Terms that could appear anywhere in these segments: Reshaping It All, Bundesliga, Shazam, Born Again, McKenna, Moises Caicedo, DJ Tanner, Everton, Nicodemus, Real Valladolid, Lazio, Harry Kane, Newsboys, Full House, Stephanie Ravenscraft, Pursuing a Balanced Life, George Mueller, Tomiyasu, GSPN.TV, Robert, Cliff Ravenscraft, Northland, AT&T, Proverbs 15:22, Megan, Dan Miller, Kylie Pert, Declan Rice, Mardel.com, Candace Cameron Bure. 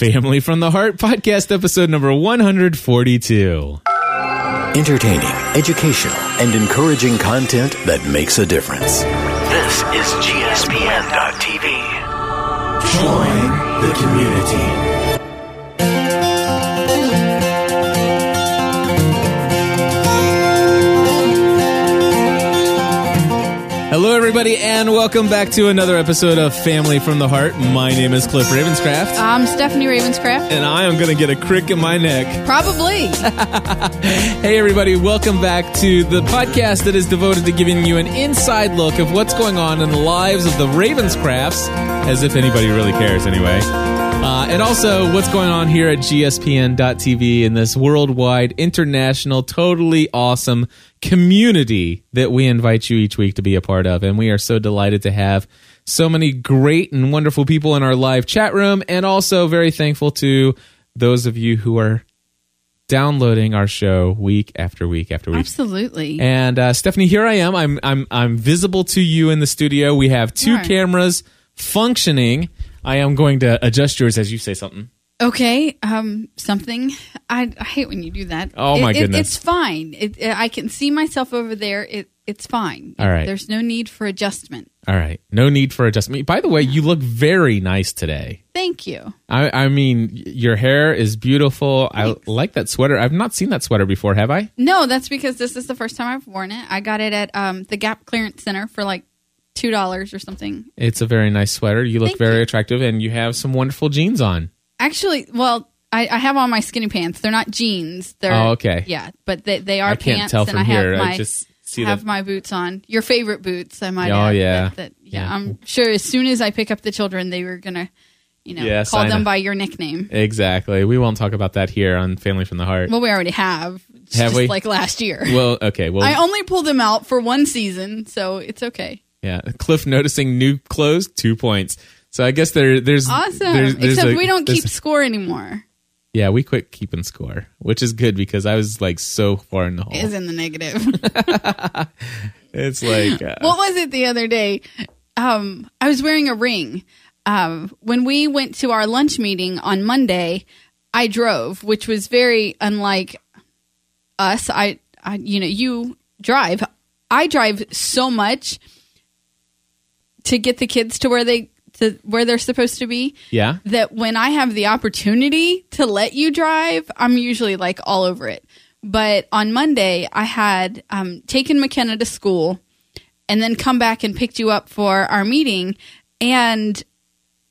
Family from the Heart podcast episode number 142. Entertaining, educational, and encouraging content that makes a difference. This is GSPN.TV. Join the community. Hello, everybody, and welcome back to another episode of Family from the Heart. My name is Cliff Ravenscraft. I'm Stephanie Ravenscraft. And I am going to get a crick in my neck. Probably. Hey, everybody, welcome back to the podcast that is devoted to giving you an inside look of what's going on in the lives of the Ravenscrafts, as if anybody really cares anyway. And also what's going on here at GSPN.TV in this worldwide, international, totally awesome community that we invite you each week to be a part of. And we are so delighted to have so many great and wonderful people in our live chat room, and also very thankful to those of you who are downloading our show week after week after week. Absolutely. And Stephanie, here I am. I'm visible to you in the studio. We have two cameras functioning. I am going to adjust yours as you say something. Okay, something. I hate when you do that. Oh, my goodness. It's fine. I can see myself over there. It's fine. All right. There's no need for adjustment. All right. No need for adjustment. By the way, you look very nice today. Thank you. I mean, your hair is beautiful. Thanks. I like that sweater. I've not seen that sweater before, have I? No, that's because this is the first time I've worn it. I got it at the Gap Clearance Center for like $2 or something. It's a very nice sweater. You look very attractive, and you have some wonderful jeans on. Actually, well, I have on my skinny pants. They're not jeans. They're, oh, okay. Yeah, but they are pants. I can't tell from here. I just see my boots on. Your favorite boots, I might add. Oh, yeah. Yeah. I'm sure as soon as I pick up the children, they were going to, call them by your nickname. Exactly. We won't talk about that here on Family from the Heart. Well, we already have. It's have just we? Like last year. Well, okay. Well, I only pulled them out for one season, so it's okay. Yeah. Cliff noticing new clothes, 2 points. So I guess there's awesome. There's Except we don't keep score anymore. Yeah, we quit keeping score, which is good because I was like so far in the hole. It is in the negative. It's like what was it the other day? I was wearing a ring. When we went to our lunch meeting on Monday, I drove, which was very unlike us. I you drive. I drive so much to get the kids to where they're supposed to be. Yeah. That when I have the opportunity to let you drive, I'm usually like all over it. But on Monday, I had taken McKenna to school and then come back and picked you up for our meeting. And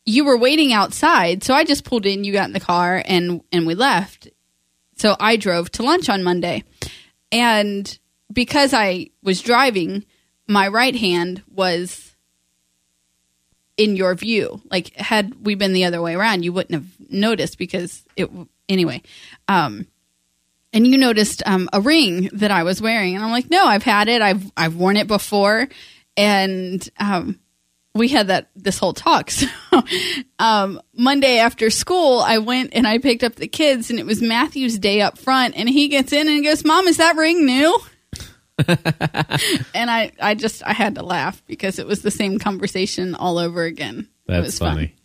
you were waiting outside. So I just pulled in, you got in the car, and we left. So I drove to lunch on Monday. And because I was driving, my right hand was in your view. Like, had we been the other way around, you wouldn't have noticed because anyway. And you noticed a ring that I was wearing. And I'm like, no, I've had it. I've worn it before. And we had this whole talk. So Monday after school, I went and I picked up the kids, and it was Matthew's day up front. And he gets in and he goes, Mom, is that ring new? And I had to laugh because it was the same conversation all over again. That's it was funny.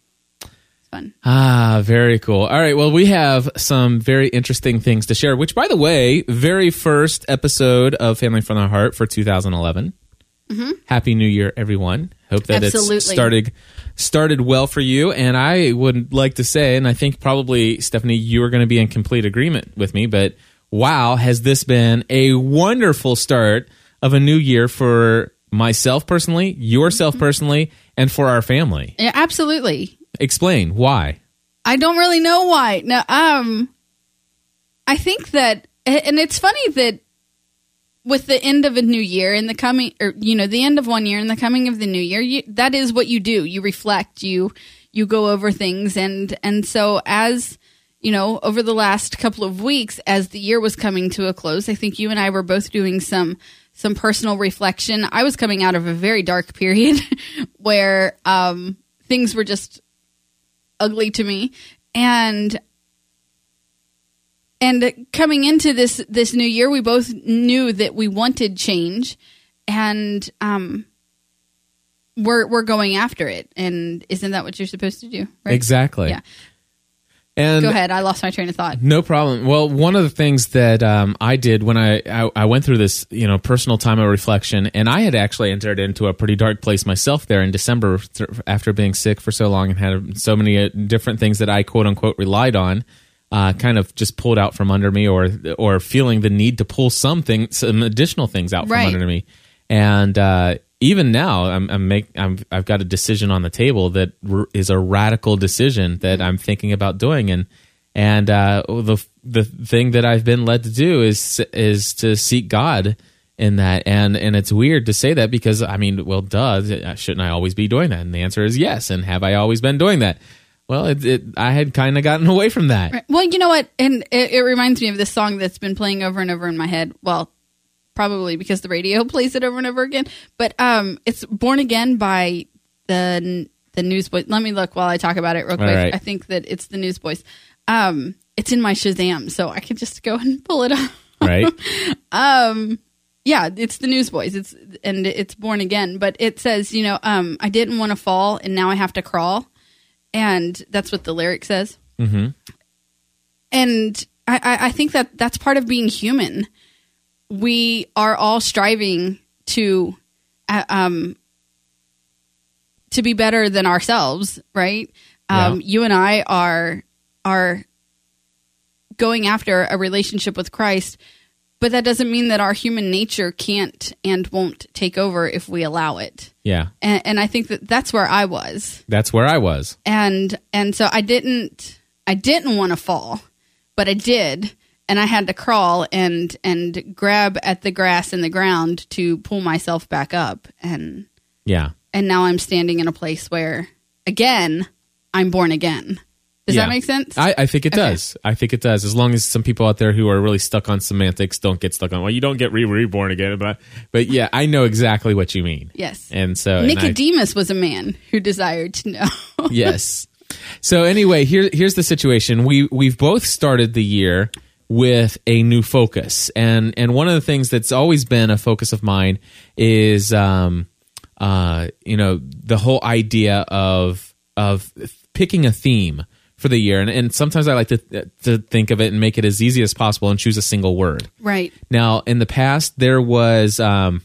Fun. Ah, very cool. All right. Well, we have some very interesting things to share, which, by the way, very first episode of Family from the Heart for 2011. Mm-hmm. Happy New Year, everyone. Hope that it's started well for you. And I would like to say, and I think probably, Stephanie, you are going to be in complete agreement with me, but wow, has this been a wonderful start of a new year for myself personally, yourself personally, and for our family. Yeah, absolutely. Explain why. I don't really know why. Now, I think that, and it's funny that with the end of a new year and the coming, or the end of one year and the coming of the new year, that is what you do. You reflect. You go over things, and so as over the last couple of weeks, as the year was coming to a close, I think you and I were both doing some personal reflection. I was coming out of a very dark period where things were just ugly to me, and coming into this new year, we both knew that we wanted change, and we're going after it. And isn't that what you're supposed to do? Right? Exactly. Yeah. And go ahead. I lost my train of thought. No problem. Well, one of the things that I did when I went through this, personal time of reflection, and I had actually entered into a pretty dark place myself there in December after being sick for so long and had so many different things that I quote unquote relied on, kind of just pulled out from under me, or feeling the need to pull some additional things out from under me. And even now, I've got a decision on the table that is a radical decision that I'm thinking about doing, and the thing that I've been led to do is to seek God in that, and it's weird to say that because shouldn't I always be doing that? And the answer is yes. And have I always been doing that? Well, I had kind of gotten away from that. Right. Well, you know what? And it reminds me of this song that's been playing over and over in my head. Well, probably because the radio plays it over and over again. But it's Born Again by the Newsboys. Let me look while I talk about it real quick. Right. I think that it's the Newsboys. It's in my Shazam, so I can just go and pull it up. Right. Yeah, it's the Newsboys. It's Born Again. But it says, I didn't want to fall and now I have to crawl. And that's what the lyric says. Mm-hmm. And I think that that's part of being human. We are all striving to be better than ourselves, right? Yeah. You and I are going after a relationship with Christ, but that doesn't mean that our human nature can't and won't take over if we allow it. Yeah. And I think that that's where I was. And so I didn't want to fall, but I did. And I had to crawl and grab at the grass in the ground to pull myself back up. And now I'm standing in a place where, again, I'm born again. Does that make sense? I think it does. I think it does. As long as some people out there who are really stuck on semantics don't get stuck on, well, you don't get reborn again. But yeah, I know exactly what you mean. Yes. And so Nicodemus was a man who desired to know. Yes. So anyway, here's the situation. We've both started the year with a new focus. And one of the things that's always been a focus of mine is, the whole idea of picking a theme for the year. And sometimes I like to think of it and make it as easy as possible and choose a single word. Right. Now, in the past, there was, I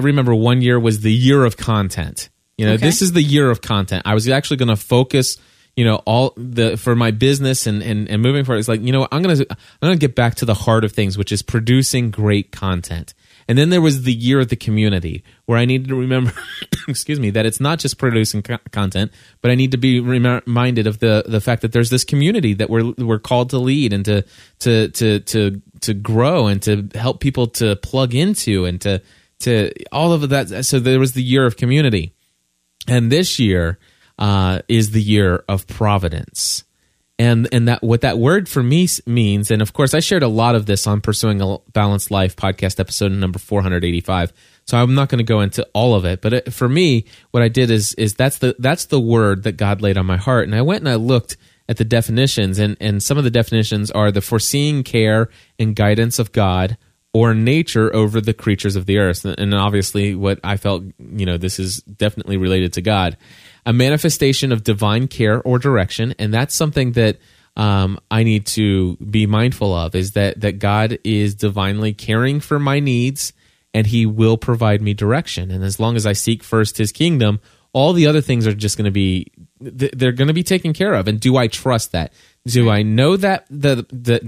remember one year was the year of content. This is the year of content. I was actually going to focus for my business and moving forward, it's like, I'm gonna get back to the heart of things, which is producing great content. And then there was the year of the community, where I needed to remember, excuse me, that it's not just producing content, but I need to be reminded of the fact that there's this community that we're called to lead and to grow and to help people to plug into and to all of that. So there was the year of community, and this year is the year of providence. And that what that word for me means, and of course I shared a lot of this on Pursuing a Balanced Life podcast episode number 485, so I'm not going to go into all of it, but for me, what I did is that's the word that God laid on my heart, and I went and I looked at the definitions, and some of the definitions are the foreseeing care and guidance of God or nature over the creatures of the earth, and obviously what I felt, this is definitely related to God. A manifestation of divine care or direction, and that's something that I need to be mindful of, is that God is divinely caring for my needs, and He will provide me direction. And as long as I seek first His kingdom, all the other things are just going to be, they're going to be taken care of. And do I trust that? Do I know that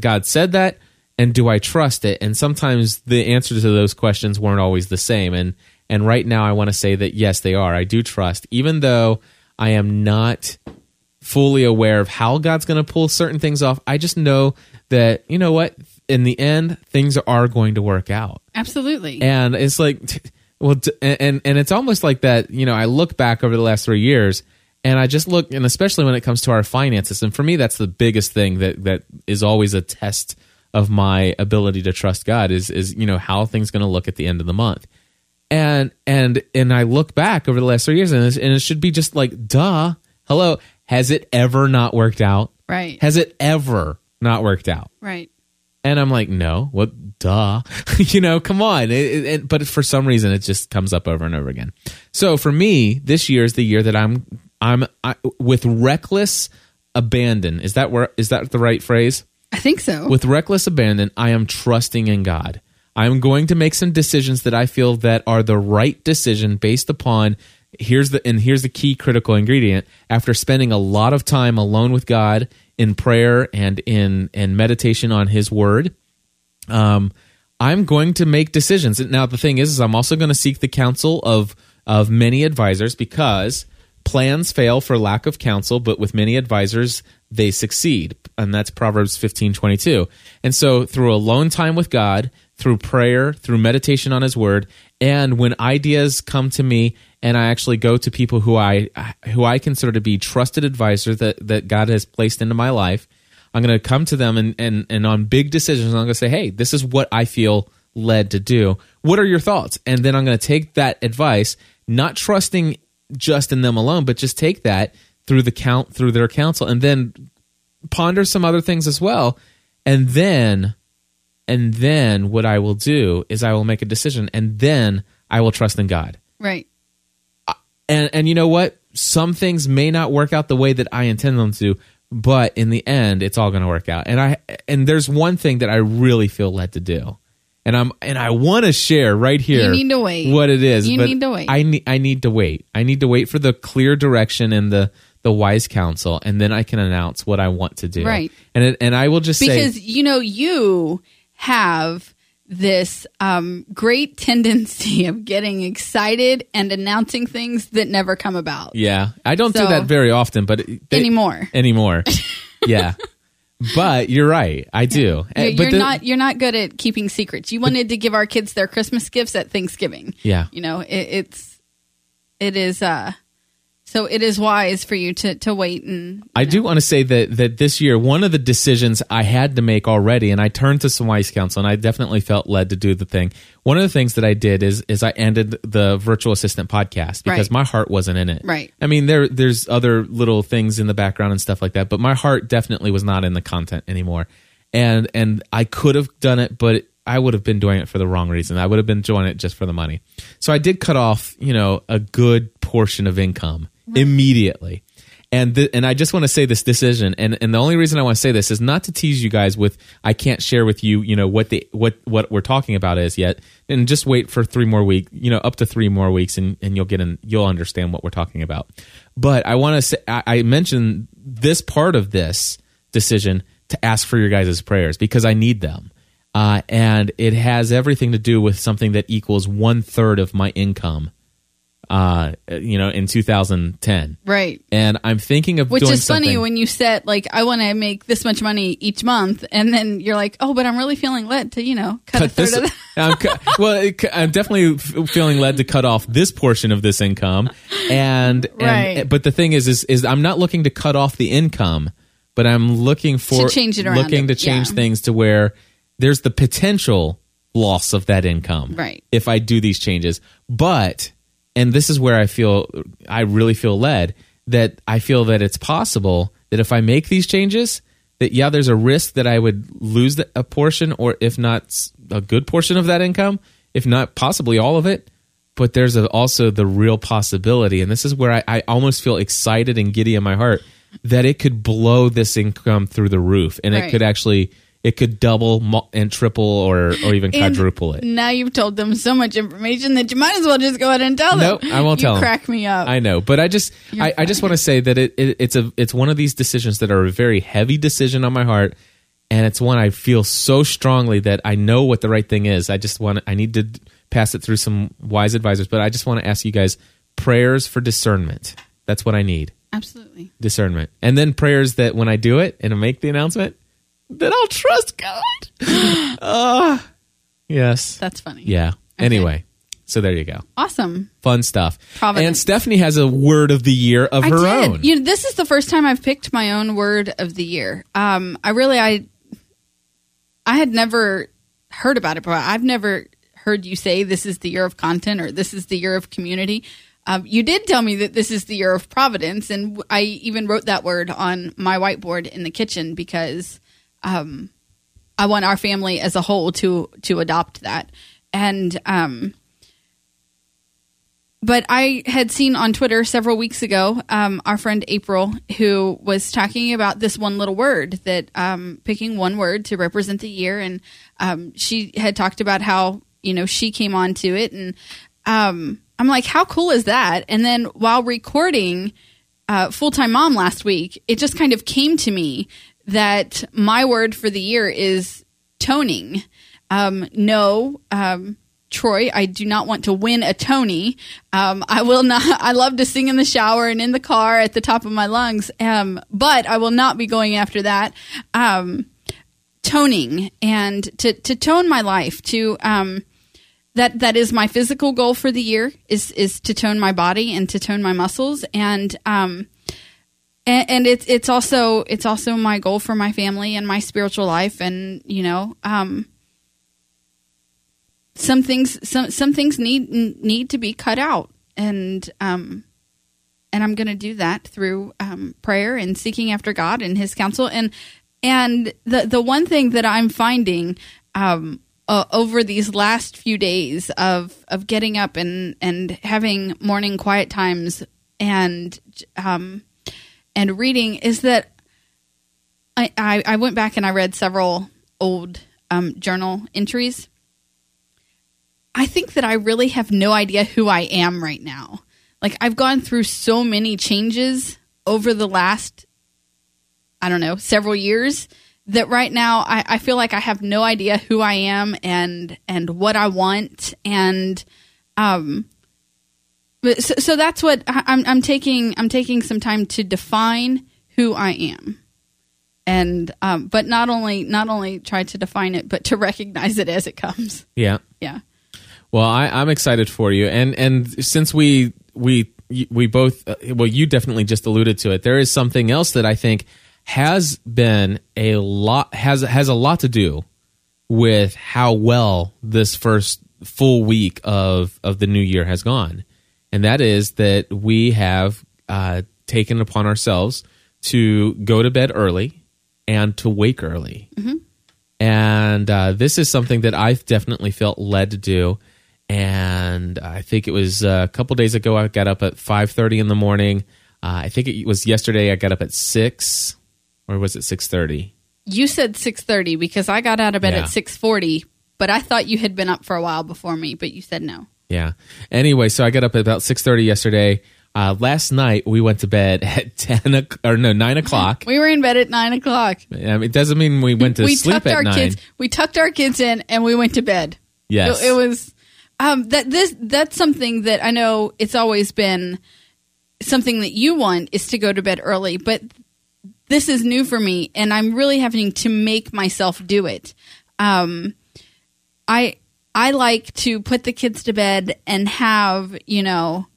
God said that, and do I trust it? And sometimes the answers to those questions weren't always the same, And right now I want to say that, yes, they are. I do trust, even though I am not fully aware of how God's going to pull certain things off. I just know that, you know what, in the end, things are going to work out. Absolutely. And it's like, well, and it's almost like that, I look back over the last 3 years and I just look, and especially when it comes to our finances. And for me, that's the biggest thing that is always a test of my ability to trust God is how things going to look at the end of the month. And I look back over the last 3 years, and it should be just like, duh, hello, has it ever not worked out? Right. Has it ever not worked out? Right. And I'm like, no, well, duh, come on. But for some reason, it just comes up over and over again. So for me, this year is the year that I'm with reckless abandon. Is that the right phrase? I think so. With reckless abandon, I am trusting in God. I'm going to make some decisions that I feel that are the right decision based upon, here's the key critical ingredient, after spending a lot of time alone with God in prayer and in meditation on His Word, I'm going to make decisions. Now, the thing is I'm also going to seek the counsel of many advisors, because plans fail for lack of counsel, but with many advisors, they succeed. And that's Proverbs 15:22. And so through alone time with God, through prayer, through meditation on His Word, and when ideas come to me and I actually go to people who I consider to be trusted advisors that God has placed into my life, I'm going to come to them and on big decisions, I'm going to say, hey, this is what I feel led to do. What are your thoughts? And then I'm going to take that advice, not trusting just in them alone, but just take that through their counsel, and then ponder some other things as well. And then what I will do is I will make a decision, and then I will trust in God. Right. And you know what? Some things may not work out the way that I intend them to, but in the end, it's all going to work out. And there's one thing that I really feel led to do, and I want to share right here. You need to wait. What it is? You need to wait. I need to wait. I need to wait for the clear direction and the wise counsel, and then I can announce what I want to do. Right. And I will just say, because you have this great tendency of getting excited and announcing things that never come about. Yeah. I don't do that very often, but... Anymore. Yeah. But you're right. I do. You're not good at keeping secrets. You wanted to give our kids their Christmas gifts at Thanksgiving. Yeah. So it is wise for you to wait. And I do want to say that this year, one of the decisions I had to make already, and I turned to some wise counsel, and I definitely felt led to do the thing. One of the things that I did is I ended the virtual assistant podcast, because my heart wasn't in it. Right. I mean, there's other little things in the background and stuff like that, but my heart definitely was not in the content anymore. And I could have done it, but I would have been doing it for the wrong reason. I would have been doing it just for the money. So I did cut off, a good portion of income. Right. Immediately. And I just want to say this decision, and the only reason I want to say this is not to tease you guys with, I can't share with you, what we're talking about is yet, and just wait for up to 3 more weeks, and you'll understand what we're talking about. But I want to say, I mentioned this part of this decision to ask for your guys' prayers, because I need them. And it has everything to do with something that equals 1/3 of my income. In 2010. Right. And I'm thinking of doing something. Which is funny when you said, I want to make this much money each month, and then you're like, oh, but I'm really feeling led to, cut a third of that. I'm definitely feeling led to cut off this portion of this income. But the thing is I'm not looking to cut off the income, but I'm looking to change things to where there's the potential loss of that income. Right. If I do these changes. But... and this is where I really feel led, that I feel that it's possible that if I make these changes, that there's a risk that I would lose a portion, or if not a good portion of that income, if not possibly all of it. But there's also the real possibility, and this is where I almost feel excited and giddy in my heart, that it could blow this income through the roof, and it could actually... it could double and triple or even quadruple it. Now you've told them so much information that you might as well just go ahead and tell them. No, I won't tell them. You crack me up. I know, but I just want to say that it's one of these decisions that are a very heavy decision on my heart, and it's one I feel so strongly that I know what the right thing is. I need to pass it through some wise advisors, but I just want to ask you guys prayers for discernment. That's what I need. Absolutely. Discernment. And then prayers that when I do it and I make the announcement, that I'll trust God. Yes. That's funny. Yeah. Okay. Anyway, so there you go. Awesome. Fun stuff. Providence. And Stephanie has a word of the year of her own. This is the first time I've picked my own word of the year. I had never heard about it, but I've never heard you say this is the year of content or this is the year of community. You did tell me that this is the year of Providence, and I even wrote that word on my whiteboard in the kitchen because... I want our family as a whole to adopt that. And But I had seen on Twitter several weeks ago, our friend April, who was talking about this one little word that picking one word to represent the year. And she had talked about how, you know, she came on to it. And I'm like, how cool is that? And then while recording Full-Time Mom last week, it just kind of came to me that my word for the year is toning. Troy, I do not want to win a Tony. I will not. I love to sing in the shower and in the car at the top of my lungs, but I will not be going after that. Toning, and to tone my life to that is my physical goal for the year, is to tone my body and to tone my muscles, and it's also my goal for my family and my spiritual life, and you know. Some things need to be cut out, and I'm going to do that through prayer and seeking after God and His counsel. And the one thing that I'm finding over these last few days of getting up and having morning quiet times and reading is that I went back and I read several old journal entries. I think that I really have no idea who I am right now. Like, I've gone through so many changes over the last, I don't know, several years that right now I feel like I have no idea who I am and what I want. And so that's what I'm taking some time to define who I am. And but not only try to define it, but to recognize it as it comes. Yeah. Yeah. Well, I'm excited for you, and since we both, well, you definitely just alluded to it. There is something else that I think has a lot to do with how well this first full week of the new year has gone, and that is that we have taken upon ourselves to go to bed early and to wake early, mm-hmm. and this is something that I've definitely felt led to do. And I think it was a couple days ago, I got up at 5:30 in the morning. I think it was yesterday I got up at 6, or was it 6:30? You said 6:30 because I got out of bed at 6:40, but I thought you had been up for a while before me, but you said no. Yeah. Anyway, so I got up at about 6:30 yesterday. Last night, we went to bed at 9 o'clock. We were in bed at 9 o'clock. It doesn't mean we went to sleep at 9. We tucked our kids in and we went to bed. Yes. It was... That's something that I know it's always been something that you want is to go to bed early, but this is new for me and I'm really having to make myself do it. I like to put the kids to bed and have, you know,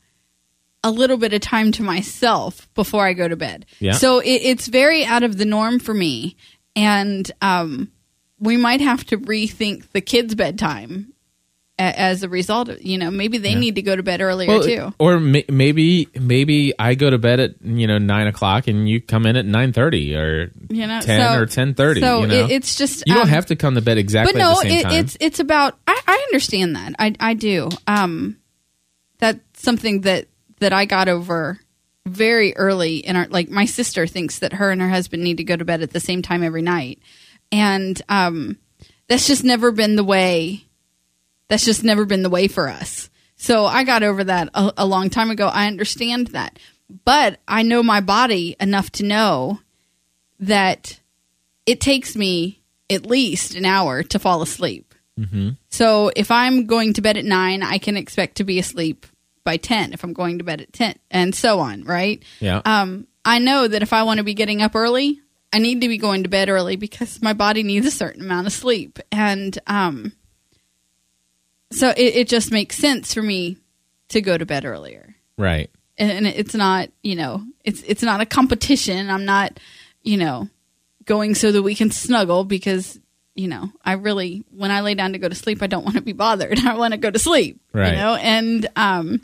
a little bit of time to myself before I go to bed. Yeah. So it's very out of the norm for me, and we might have to rethink the kids' bedtime. As a result, you know, maybe they need to go to bed earlier too. Or maybe I go to bed at, you know, 9 o'clock and you come in at 9:30 or, you know, 10 or 10:30. So you know? It's just you don't have to come to bed exactly. But no, at the same time. It's about. I understand that. I do. That's something that I got over very early in our. Like my sister thinks that her and her husband need to go to bed at the same time every night, and that's just never been the way. That's just never been the way for us. So I got over that a long time ago. I understand that. But I know my body enough to know that it takes me at least an hour to fall asleep. Mm-hmm. So if I'm going to bed at 9, I can expect to be asleep by 10 if I'm going to bed at 10 and so on, right? Yeah. I know that if I want to be getting up early, I need to be going to bed early because my body needs a certain amount of sleep. And so it just makes sense for me to go to bed earlier. Right. And it's not, you know, it's not a competition. I'm not, you know, going so that we can snuggle because, you know, I really, when I lay down to go to sleep, I don't want to be bothered. I want to go to sleep, right. You know? And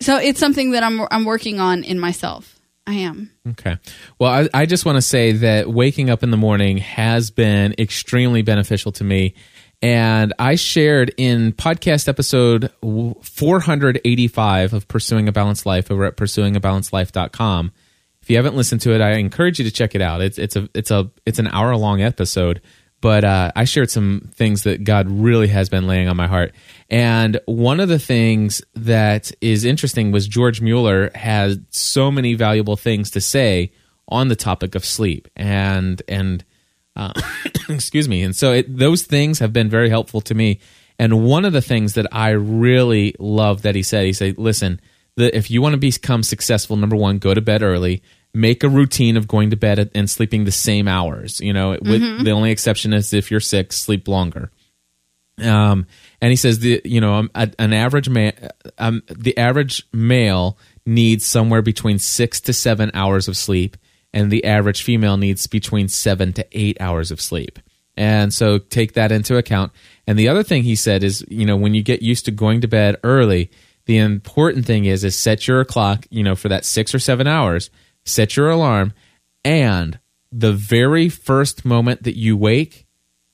so it's something that I'm working on in myself. I am. Okay. Well, I just want to say that waking up in the morning has been extremely beneficial to me. And I shared in podcast episode 485 of Pursuing a Balanced Life over at pursuingabalancedlife.com. If you haven't listened to it, I encourage you to check it out. It's an hour-long episode, but I shared some things that God really has been laying on my heart. And one of the things that is interesting was George Mueller has so many valuable things to say on the topic of sleep and excuse me. And so those things have been very helpful to me. And one of the things that I really love that he said, listen, if you want to become successful, number one, go to bed early, make a routine of going to bed and sleeping the same hours. You know, with the only exception is if you're sick, sleep longer. And he says, the average male needs somewhere between 6 to 7 hours of sleep. And the average female needs between 7 to 8 hours of sleep. And so take that into account. And the other thing he said is, when you get used to going to bed early, the important thing is set your clock, for that 6 or 7 hours, set your alarm, and the very first moment that you wake,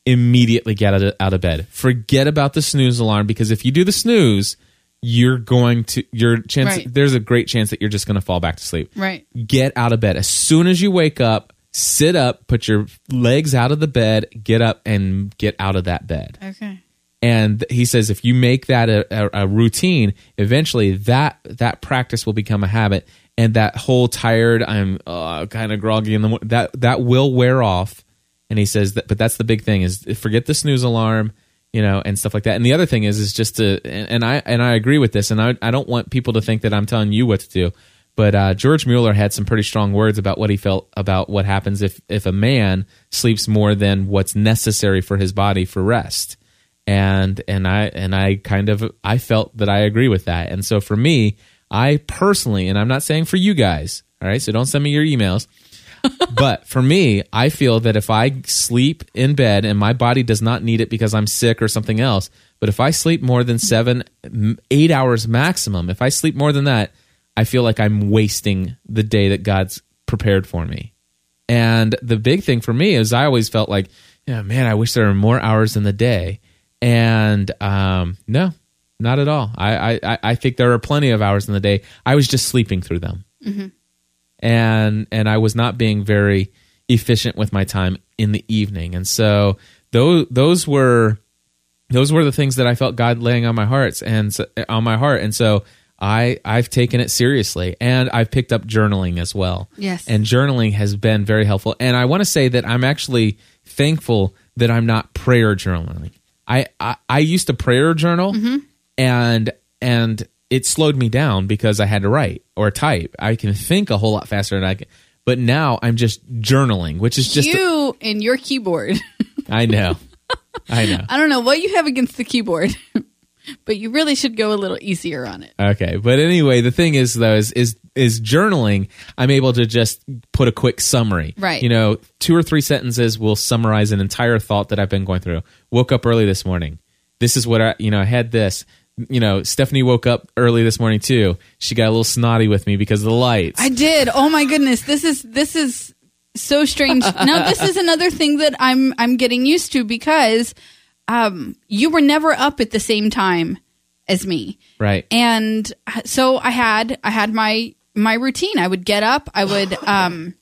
immediately get out of bed. Forget about the snooze alarm, because if you do the snooze, there's a great chance that you're just going to fall back to sleep. Right. Get out of bed. As soon as you wake up, sit up, put your legs out of the bed, get up and get out of that bed. Okay. And he says if you make that a routine, eventually that practice will become a habit, and that whole tired, I'm kind of groggy in the morning, that will wear off. And he says that, but that's the big thing, is forget the snooze alarm, and stuff like that. And the other thing is just to, and I agree with this, and I don't want people to think that I'm telling you what to do, but George Mueller had some pretty strong words about what he felt about what happens if a man sleeps more than what's necessary for his body for rest. And I felt that I agree with that. And so for me, I personally, and I'm not saying for you guys, all right, so don't send me your emails, but for me, I feel that if I sleep in bed, and my body does not need it because I'm sick or something else, but if I sleep more than 7, 8 hours maximum, if I sleep more than that, I feel like I'm wasting the day that God's prepared for me. And the big thing for me is I always felt like, I wish there were more hours in the day. And no, not at all. I think there are plenty of hours in the day. I was just sleeping through them. Mm-hmm. And I was not being very efficient with my time in the evening. And so those were the things that I felt God laying on my heart. And so I've taken it seriously, and I've picked up journaling as well. Yes. And journaling has been very helpful. And I want to say that I'm actually thankful that I'm not prayer journaling. I used to prayer journal, and it slowed me down because I had to write or type. I can think a whole lot faster than I can. But now I'm just journaling, which is just... You and your keyboard. I know. I don't know what you have against the keyboard, but you really should go a little easier on it. Okay. But anyway, the thing is, though, is journaling, I'm able to just put a quick summary. Right. 2 or 3 sentences will summarize an entire thought that I've been going through. Woke up early this morning. This is what I had this. Stephanie woke up early this morning too. She got a little snotty with me because of the lights. I did. Oh my goodness. This is so strange. Now, this is another thing that I'm getting used to, because you were never up at the same time as me. Right. And so I had my routine. I would get up. I would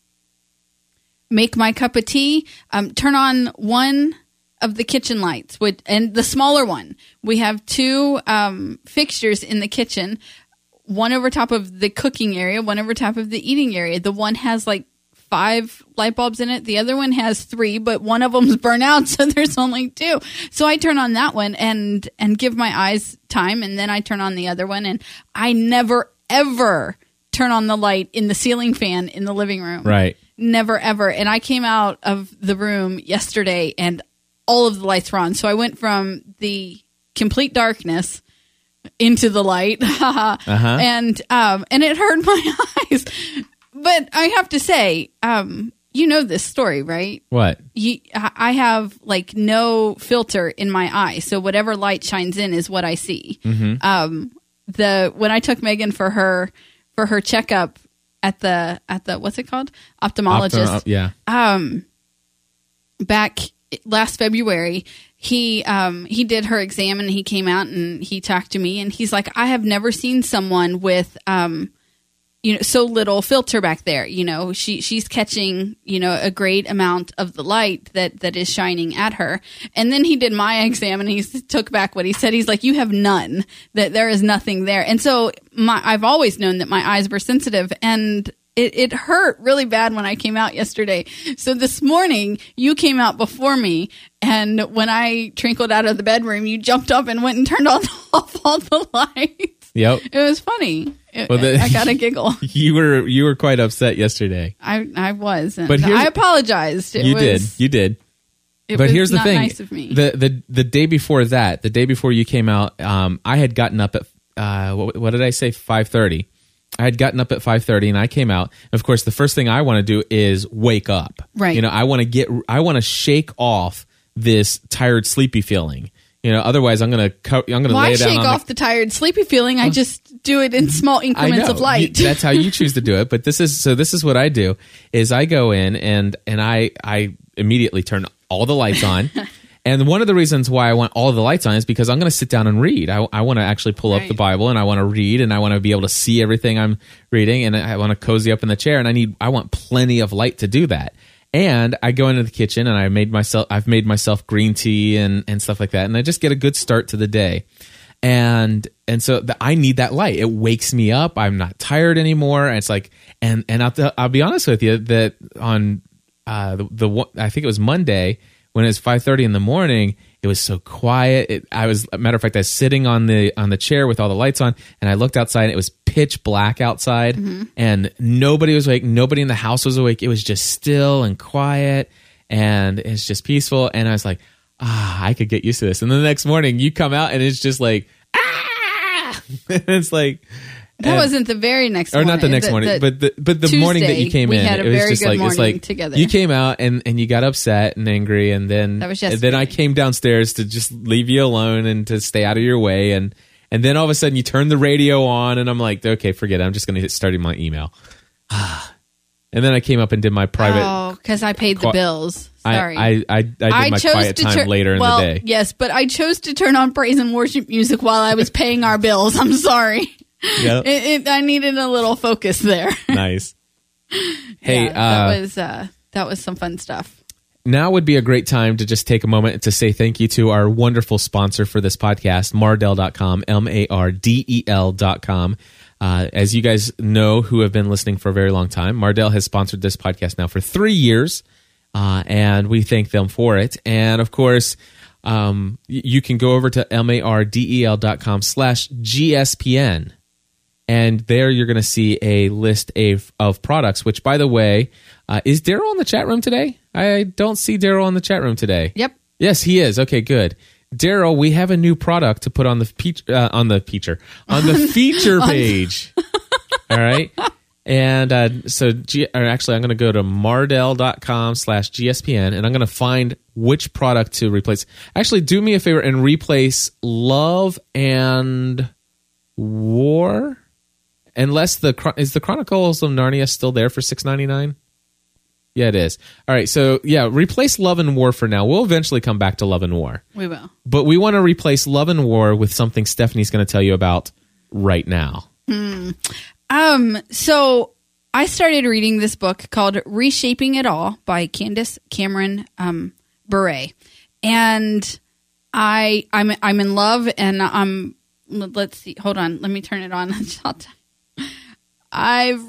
make my cup of tea, turn on one of the kitchen lights, and the smaller one. We have 2 fixtures in the kitchen, one over top of the cooking area, one over top of the eating area. The one has 5 light bulbs in it. The other one has 3, but one of them's burnt out, so there's only 2. So I turn on that one and give my eyes time, and then I turn on the other one, and I never, ever turn on the light in the ceiling fan in the living room. Right. Never, ever. And I came out of the room yesterday, and all of the lights were on. So I went from the complete darkness into the light. And it hurt my eyes. But I have to say, you know this story, right? What? I have no filter in my eye. So whatever light shines in is what I see. Mm-hmm. When I took Megan for her checkup at the what's it called? Ophthalmologist. Back last February, he did her exam and he came out and he talked to me and he's like, I have never seen someone with, you know, so little filter back there. You know, she's catching, you know, a great amount of the light that is shining at her. And then he did my exam and he took back what he said. He's like, you have none, that there is nothing there. And so I've always known that my eyes were sensitive, and it hurt really bad when I came out yesterday. So this morning you came out before me, and when I twinkled out of the bedroom, you jumped up and went and turned off all the lights. Yep. It was funny. I got a giggle. You were quite upset yesterday. I was. But I apologized. You did. But here's the thing. It was not nice of me. The day before that, the day before you came out, I had gotten up at, what did I say, 5:30. I had gotten up at 5:30 and I came out. Of course, the first thing I want to do is wake up. Right. You know, I want to shake off this tired, sleepy feeling. You know, otherwise I'm going to lay down. Why shake off the tired, sleepy feeling? I just do it in small increments of light. That's how you choose to do it. But this is what I do is I go in and I immediately turn all the lights on. And one of the reasons why I want all the lights on is because I'm going to sit down and read. I want to actually pull up the Bible, and I want to read, and I want to be able to see everything I'm reading, and I want to cozy up in the chair, and I want plenty of light to do that. And I go into the kitchen, and I've made myself green tea and stuff like that, and I just get a good start to the day. And so I need that light. It wakes me up. I'm not tired anymore. And it's like, and I'll be honest with you that on I think it was Monday. When it was 5:30 in the morning, it was so quiet. I was sitting on the chair with all the lights on, and I looked outside, and it was pitch black outside, mm-hmm. and nobody was awake. Nobody in the house was awake. It was just still and quiet, and it's just peaceful. And I was like, I could get used to this. And the next morning, you come out, and it's just like, ah! It's like... That wasn't the very next morning. Or not the next morning, but the Tuesday, morning that you came in, it was just like, together. You came out and you got upset and angry, and then that was then I came downstairs to just leave you alone and to stay out of your way, and then all of a sudden you turn the radio on, and I'm like, okay, forget it. I'm just going to get started my email. And then I came up and did my private... Oh, because I paid the bills. Sorry. I did my quiet time later in the day. Yes, but I chose to turn on praise and worship music while I was paying our bills. I'm sorry. Yep. I needed a little focus there. Nice. Hey, that was some fun stuff. Now would be a great time to just take a moment to say thank you to our wonderful sponsor for this podcast, Mardel.com, Mardel.com. As you guys know who have been listening for a very long time, Mardel has sponsored this podcast now for 3 years, and we thank them for it. And of course... you can go over to mardel.com/GSPN, and there you're going to see a list of products, which, by the way, is Daryl in the chat room today? I don't see Daryl in the chat room today. Yep. Yes, he is. Okay, good. Daryl, we have a new product to put on the feature page. All right. And I'm going to go to Mardel.com/GSPN, and I'm going to find which product to replace. Actually, do me a favor and replace love and war, unless the Chronicles of Narnia still there for $6.99? Yeah, it is. All right, so yeah, replace love and war for now. We'll eventually come back to love and war. We will. But we want to replace love and war with something Stephanie's going to tell you about right now. Hmm. So I started reading this book called Reshaping It All by Candace Cameron Bure, and I'm in love, and I'm let's see, hold on, let me turn it on. I'm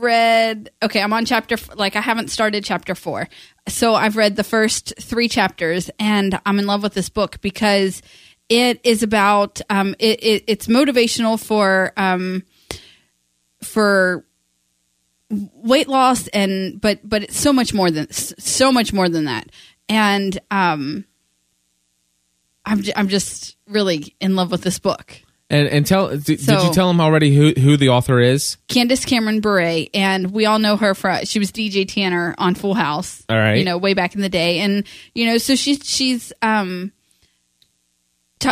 on chapter, like I haven't started chapter 4, so I've read the first 3 chapters, and I'm in love with this book because it is about it's motivational for weight loss, and but it's so much more than that, and I'm just really in love with this book. And did you tell them already who the author is? Candace Cameron Bure, and we all know her she was DJ Tanner on Full House, all right, you know, way back in the day, and you know, so she's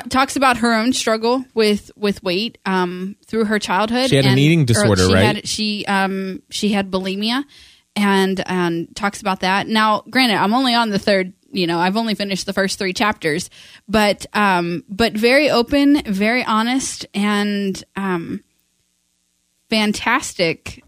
talks about her own struggle with weight through her childhood. She had an eating disorder, right? She had bulimia, and talks about that. Now, granted, I'm only on the third you know, I've only finished the first 3 chapters, but very open, very honest, and fantastic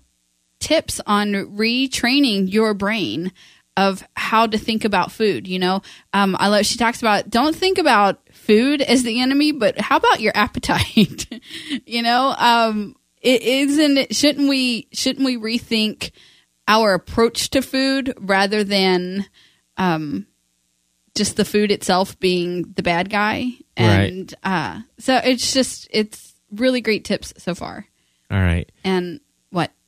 tips on retraining your brain of how to think about food. You know, I love, she talks about, don't think about food as the enemy, but how about your appetite? You know, shouldn't we rethink our approach to food rather than just the food itself being the bad guy? And right. So it's really great tips so far. All right. And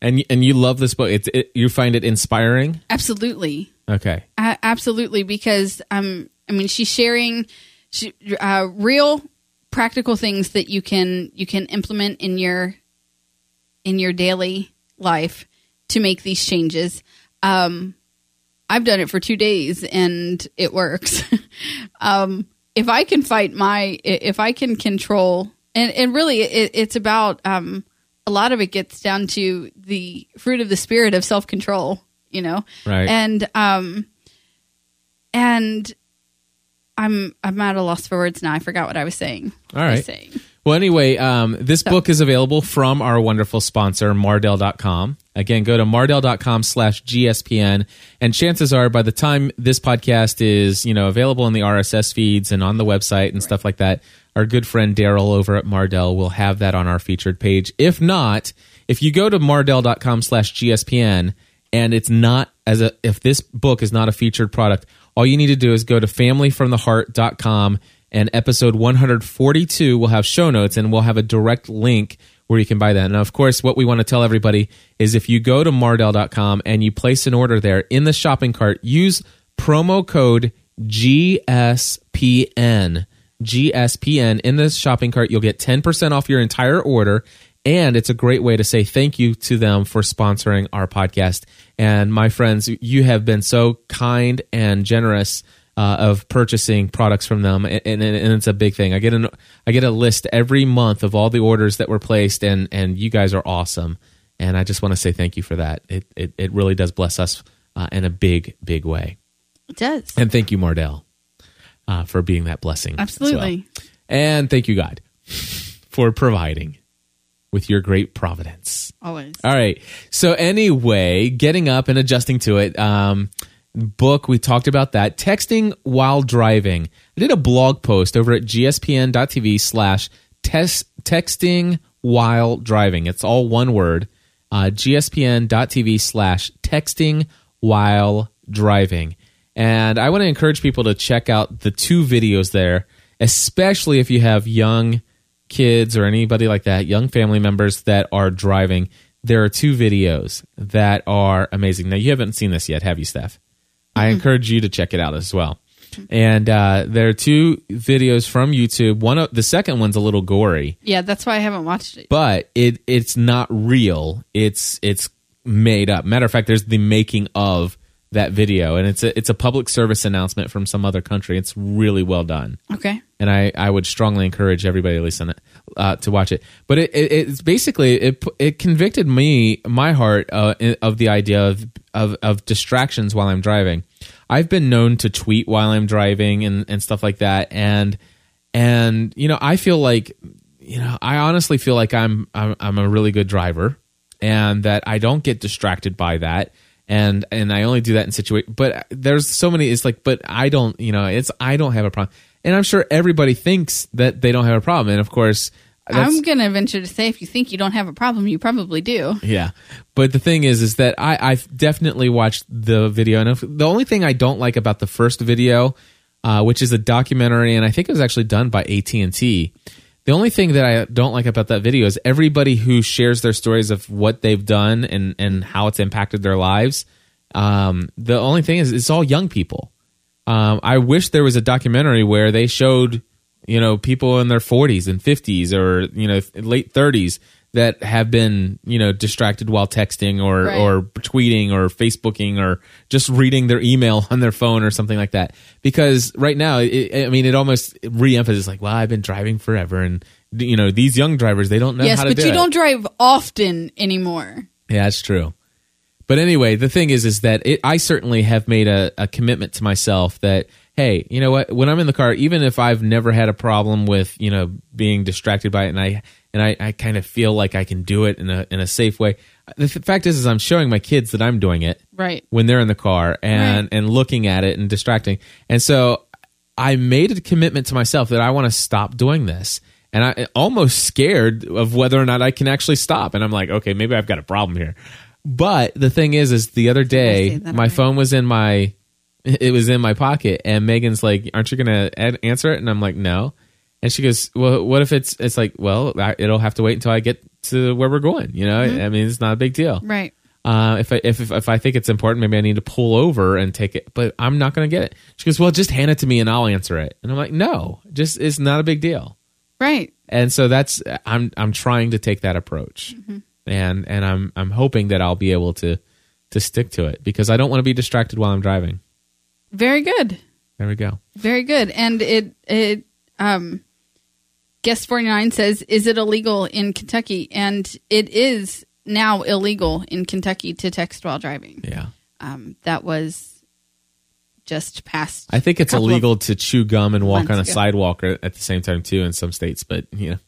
you love this book. You find it inspiring? Absolutely. Okay. Absolutely, because she's sharing real practical things that you can implement in your daily life to make these changes. I've done it for 2 days and it works. If I can control, and really it's about, a lot of it gets down to the fruit of the spirit of self-control, you know? Right. And I'm at a loss for words now. I forgot what I was saying. All right. Well, anyway, this book is available from our wonderful sponsor, Mardel.com. Again, go to Mardel.com/GSPN. And chances are, by the time this podcast is, you know, available in the RSS feeds and on the website and stuff like that, our good friend Daryl over at Mardel will have that on our featured page. If not, if you go to Mardel.com/GSPN and it's not if this book is not a featured product, all you need to do is go to familyfromtheheart.com. And episode 142 will have show notes, and we'll have a direct link where you can buy that. And of course, what we want to tell everybody is if you go to Mardel.com and you place an order there in the shopping cart, use promo code GSPN. GSPN in the shopping cart. You'll get 10% off your entire order. And it's a great way to say thank you to them for sponsoring our podcast. And my friends, you have been so kind and generous of purchasing products from them, and it's a big thing. I get a list every month of all the orders that were placed, and you guys are awesome, and I just want to say thank you for that. It really does bless us in a big, big way. It does. And thank you, Mardel, for being that blessing. Absolutely. As well. And thank you, God, for providing with your great providence. Always. All right. So anyway, getting up and adjusting to it. Book, we talked about that. Texting while driving. I did a blog post over at gspn.tv/texting while driving. It's all one word. gspn.tv/texting while driving. And I want to encourage people to check out the 2 videos there, especially if you have young kids or anybody like that, young family members that are driving. There are 2 videos that are amazing. Now, you haven't seen this yet, have you, Steph? I encourage you to check it out as well. And there are 2 videos from YouTube. The second one's a little gory. Yeah, that's why I haven't watched it. But it's not real. It's made up. Matter of fact, there's the making of that video, and it's a public service announcement from some other country. It's really well done. Okay. And I would strongly encourage everybody to listen to watch it. But it's basically it convicted my heart of the idea of distractions while I'm driving. I've been known to tweet while I'm driving and stuff like that, and you know, I feel like, you know, I honestly feel like I'm a really good driver and that I don't get distracted by that. And I only do that in situations, but there's so many, it's like, but I don't, you know, I don't have a problem. And I'm sure everybody thinks that they don't have a problem. And of course, I'm going to venture to say, if you think you don't have a problem, you probably do. Yeah. But the thing is that I've definitely watched the video. And the only thing I don't like about the first video, which is a documentary, and I think it was actually done by AT&T. The only thing that I don't like about that video is everybody who shares their stories of what they've done and how it's impacted their lives. The only thing is it's all young people. I wish there was a documentary where they showed, you know, people in their 40s and 50s or, you know, late 30s that have been, you know, distracted while texting or tweeting or Facebooking or just reading their email on their phone or something like that. Because right now, it almost reemphasizes like, well, I've been driving forever. And, you know, these young drivers, they don't know how to do it. Yes, but you don't drive often anymore. Yeah, that's true. But anyway, the thing is that I certainly have made a commitment to myself that hey, you know what, when I'm in the car, even if I've never had a problem with, you know, being distracted by it, and I kind of feel like I can do it in a safe way. The fact is I'm showing my kids that I'm doing it right when they're in the car and looking at it and distracting. And so I made a commitment to myself that I want to stop doing this. And I almost scared of whether or not I can actually stop. And I'm like, okay, maybe I've got a problem here. But the thing is the other day, my phone was in my pocket, and Megan's like, aren't you going to answer it? And I'm like, no. And she goes, well, what if it's like, well, it'll have to wait until I get to where we're going. You know, mm-hmm. I mean, it's not a big deal. Right. If I think it's important, maybe I need to pull over and take it, but I'm not going to get it. She goes, well, just hand it to me and I'll answer it. And I'm like, no, just, it's not a big deal. Right. And so that's, I'm trying to take that approach, mm-hmm. and I'm hoping that I'll be able to stick to it, because I don't want to be distracted while I'm driving. Very good. There we go. Very good. And it Guest 49 says, is it illegal in Kentucky? And it is now illegal in Kentucky to text while driving. Yeah. That was just passed. I think it's illegal to chew gum and walk on a sidewalk at the same time, too, in some states. But, you know,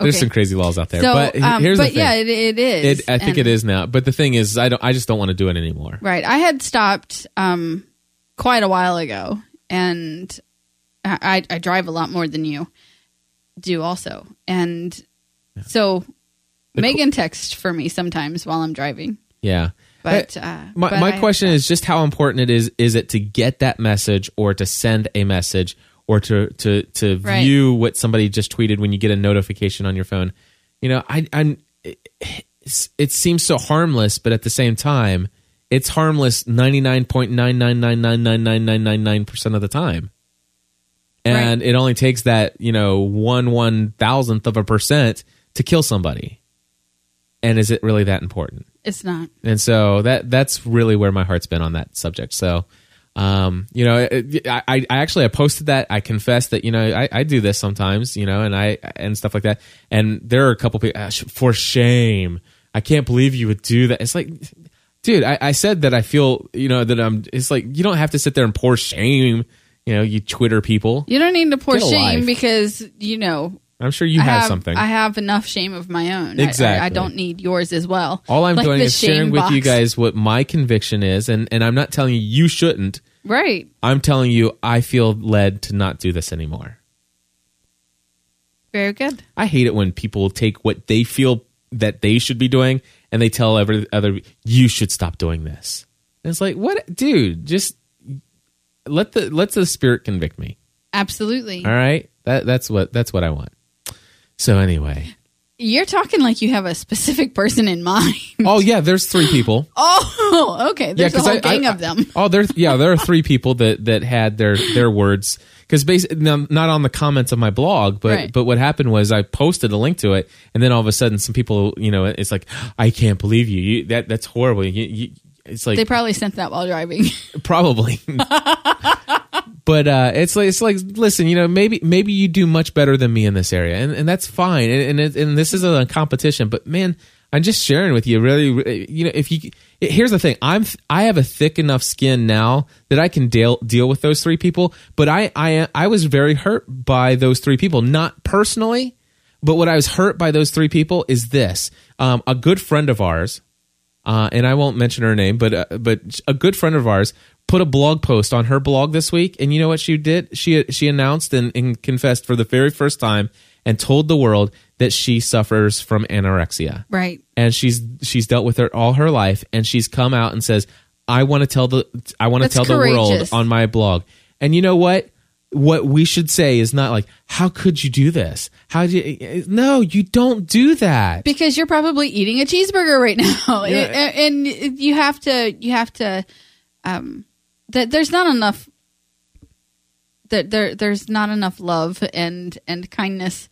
there's some crazy laws out there. So, but here's the thing. But, yeah, it is. I think it is now. But the thing is, I just don't want to do it anymore. Right. I had stopped quite a while ago, and I drive a lot more than you do also. And so Megan texts for me sometimes while I'm driving. Yeah. But my question is just how important it is. Is it to get that message, or to send a message, or to view what somebody just tweeted when you get a notification on your phone? You know, it seems so harmless, but at the same time, it's harmless 99.999999999% of the time. And it only takes that, you know, 1/1000th of a percent to kill somebody. And is it really that important? It's not. And so that's really where my heart's been on that subject. So, you know, I posted that. I confess that, you know, I do this sometimes, you know, and stuff like that. And there are a couple people, for shame, I can't believe you would do that. It's like, dude, I said that I feel, you know, that it's like, you don't have to sit there and pour shame. You know, you Twitter people. You don't need to pour shame, because, you know, I'm sure you have something. I have enough shame of my own. Exactly. I don't need yours as well. All I'm doing is sharing with you guys what my conviction is, and I'm not telling you shouldn't. Right. I'm telling you I feel led to not do this anymore. Very good. I hate it when people take what they feel that they should be doing, and they tell every other, you should stop doing this. And it's like, what? Dude, just... Let the Spirit convict me. Absolutely. All right. That's what I want. So anyway, you're talking like you have a specific person in mind. Oh yeah, there's 3 people. Oh, okay. There's a whole gang of them. There are 3 people that had their words, because basically not on the comments of my blog, but what happened was I posted a link to it, and then all of a sudden some people, you know, it's like, I can't believe you. That's horrible. It's like, they probably sent that while driving. Probably. But it's like, listen, you know, maybe you do much better than me in this area, and that's fine. And this isn't a competition, but man, I'm just sharing with you. Really, you know, here's the thing, I have a thick enough skin now that I can deal with those 3 people. But I was very hurt by those 3 people, not personally, but what I was hurt by those 3 people is this: a good friend of ours. And I won't mention her name, but a good friend of ours put a blog post on her blog this week, and you know what she did? She announced and confessed for the very first time and told the world that she suffers from anorexia. Right. And she's dealt with it all her life, and she's come out and says, I want to tell the world on my blog. And you know what? What we should say is not like, how could you do this? No, you don't do that. Because you're probably eating a cheeseburger right now. Yeah. And there's not enough love and kindness,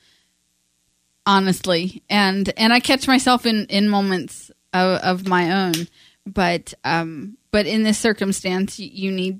honestly. And I catch myself in moments of my own, but in this circumstance, you need.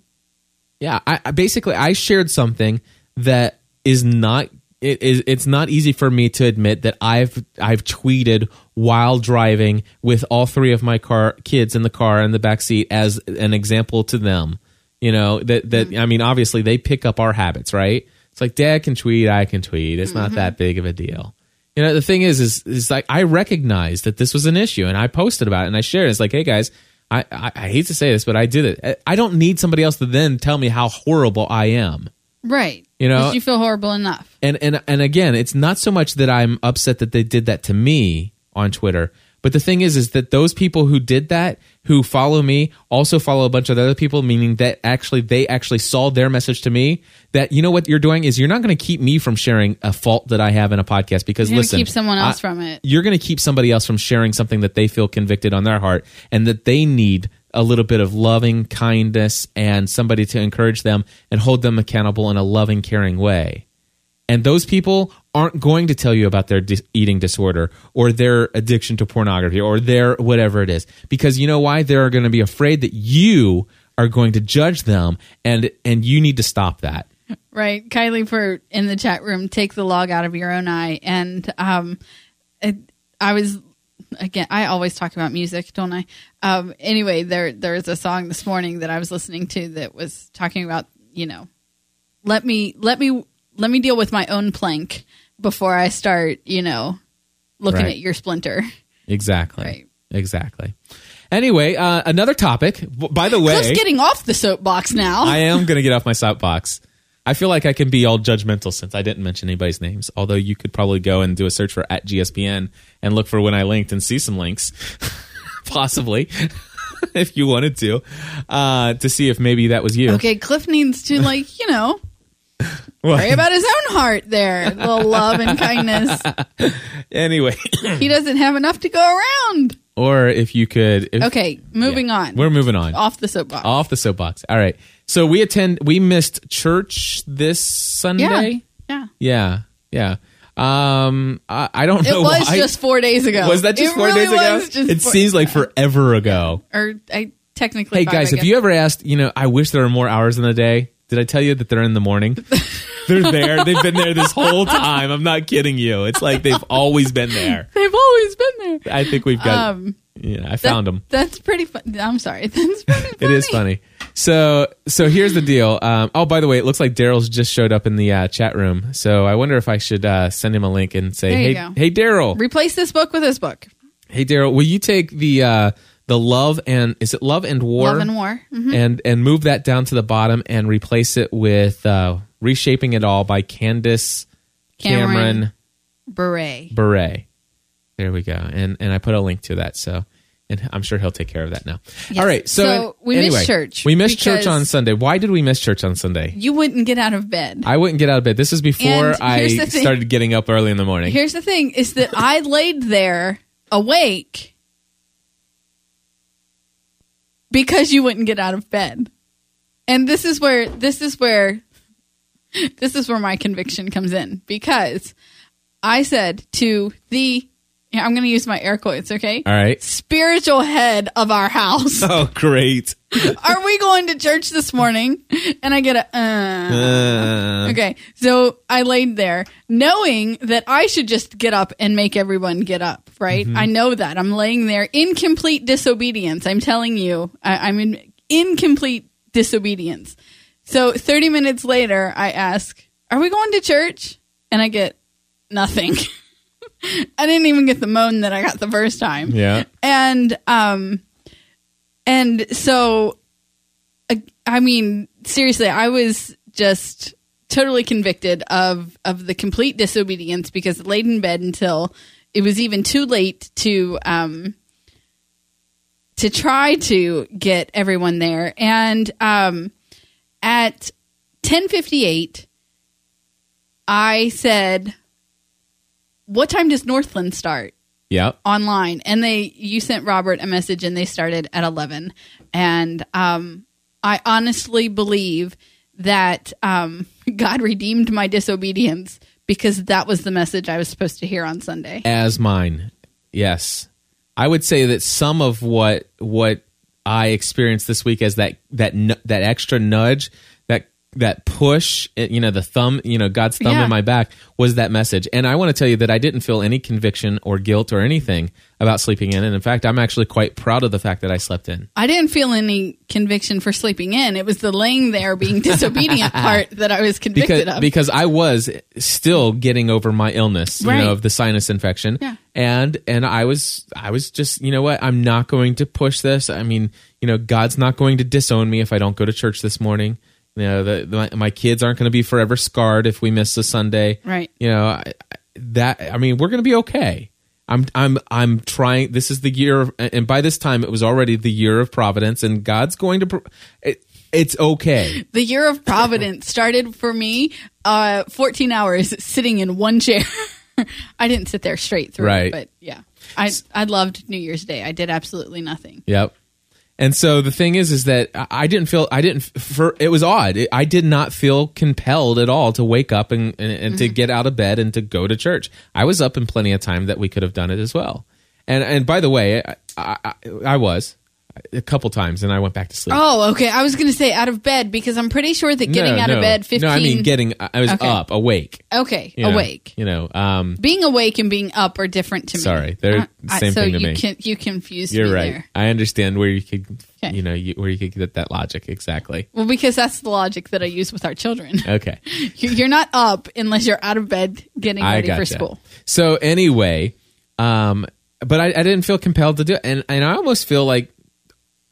Yeah, I shared something that is not. It's not easy for me to admit that I've tweeted while driving with all 3 of my kids in the car in the backseat as an example to them. You know, that mm-hmm. I mean, obviously they pick up our habits, right? It's like Dad can tweet, I can tweet. It's mm-hmm. not that big of a deal. You know, the thing is like I recognized that this was an issue and I posted about it and I shared it. It's like, hey guys, I hate to say this, but I did it. I don't need somebody else to then tell me how horrible I am. Right. You know, because you feel horrible enough. And again, it's not so much that I'm upset that they did that to me on Twitter. But the thing is that those people who did that, who follow me, also follow a bunch of other people, meaning that they actually saw their message to me, that you know what you're doing is you're not going to keep me from sharing a fault that I have in a podcast because you're listen, keep someone else from it. You're going to keep somebody else from sharing something that they feel convicted on their heart and that they need a little bit of loving kindness and somebody to encourage them and hold them accountable in a loving, caring way. And those people aren't going to tell you about their eating disorder or their addiction to pornography or their whatever it is. Because you know why? They're going to be afraid that you are going to judge them, and you need to stop that. Right. Kylie Pert in the chat room, take the log out of your own eye. And I always talk about music, don't I? Anyway, there's a song this morning that I was listening to that was talking about, you know, let me deal with my own plank before I start, you know, looking right at your splinter. Exactly. Right. Exactly. Anyway, another topic. By the way, Cliff's getting off the soapbox now. I am going to get off my soapbox. I feel like I can be all judgmental since I didn't mention anybody's names, although you could probably go and do a search for @GSPN and look for when I linked and see some links, possibly. If you wanted to see if maybe that was you. Okay, Cliff needs to, like, you know, worry about his own heart there. A little love and kindness. Anyway. He doesn't have enough to go around. Or if you could. Moving on. We're moving on. Off the soapbox. All right. So we missed church this Sunday. Yeah. I don't know why. It was just 4 days ago. Was that just 4 days ago? It seems like forever ago. Or technically hey, 5 guys, if you ever asked, you know, I wish there were more hours in the day. Did I tell you that they're in the morning? They're there. They've been there this whole time. I'm not kidding you. It's like they've always been there. They've always been there. I think we've got I found them. That's pretty funny. I'm sorry. That's pretty funny. It is funny. So here's the deal. By the way, it looks like Daryl's just showed up in the chat room. So I wonder if I should send him a link and say, hey, Daryl. Replace this book with this book. Hey, Daryl, will you take the love and is it love and war? Love and war, mm-hmm. and move that down to the bottom and replace it with "Reshaping It All" by Candace Cameron Bure. There we go, and I put a link to that. So, and I'm sure he'll take care of that now. Yes. All right, so we missed church. We missed church on Sunday. Why did we miss church on Sunday? You wouldn't get out of bed. I wouldn't get out of bed. This is before I started getting up early in the morning. Here's the thing: is that I laid there awake. Because you wouldn't get out of bed. And this is where my conviction comes in. Because I said to the, I'm going to use my air quotes, okay? All right. Spiritual head of our house. Oh, great. Are we going to church this morning? And I get a, Okay. So I laid there knowing that I should just get up and make everyone get up, right? Mm-hmm. I know that. I'm laying there in complete disobedience. I'm telling you, I'm in complete disobedience. So 30 minutes later, I ask, are we going to church? And I get nothing. I didn't even get the moan that I got the first time. Yeah. And so, I mean, seriously, I was just totally convicted of the complete disobedience because I laid in bed until it was even too late to try to get everyone there. And at 10:58, I said, what time does Northland start? Yeah. Online. And you sent Robert a message and they started at 11. And I honestly believe that God redeemed my disobedience because that was the message I was supposed to hear on Sunday. As mine. Yes. I would say that some of what I experienced this week as that extra nudge, that that push, you know, the thumb, you know, God's thumb in my back was that message. And I want to tell you that I didn't feel any conviction or guilt or anything about sleeping in. And in fact, I'm actually quite proud of the fact that I slept in. I didn't feel any conviction for sleeping in. It was the laying there being disobedient part that I was convicted of. Because I was still getting over my illness, you know, of the sinus infection. Yeah. And I was just, you know what, I'm not going to push this. I mean, you know, God's not going to disown me if I don't go to church this morning. You know, my kids aren't going to be forever scarred if we miss a Sunday. Right. You know, we're going to be okay. I'm trying. This is the year, and by this time, it was already the year of providence, and God's going to. It's okay. The year of providence started for me 14 hours sitting in one chair. I didn't sit there straight through, but yeah, I loved New Year's Day. I did absolutely nothing. Yep. And so the thing is that it was odd. I did not feel compelled at all to wake up and to get out of bed and to go to church. I was up in plenty of time that we could have done it as well. And by the way, I was a couple times and I went back to sleep. Oh, okay. I was going to say out of bed because I'm pretty sure that getting out of bed 15... No, I mean up, awake. Okay, you know, awake. You know, being awake and being up are different to me. Sorry, they're the same thing to me. So you confused me there. You're right. I understand where you could, where you could get that logic, exactly. Well, because that's the logic that I use with our children. Okay. You're not up unless you're out of bed getting ready for school. So anyway, but I didn't feel compelled to do it. And I almost feel like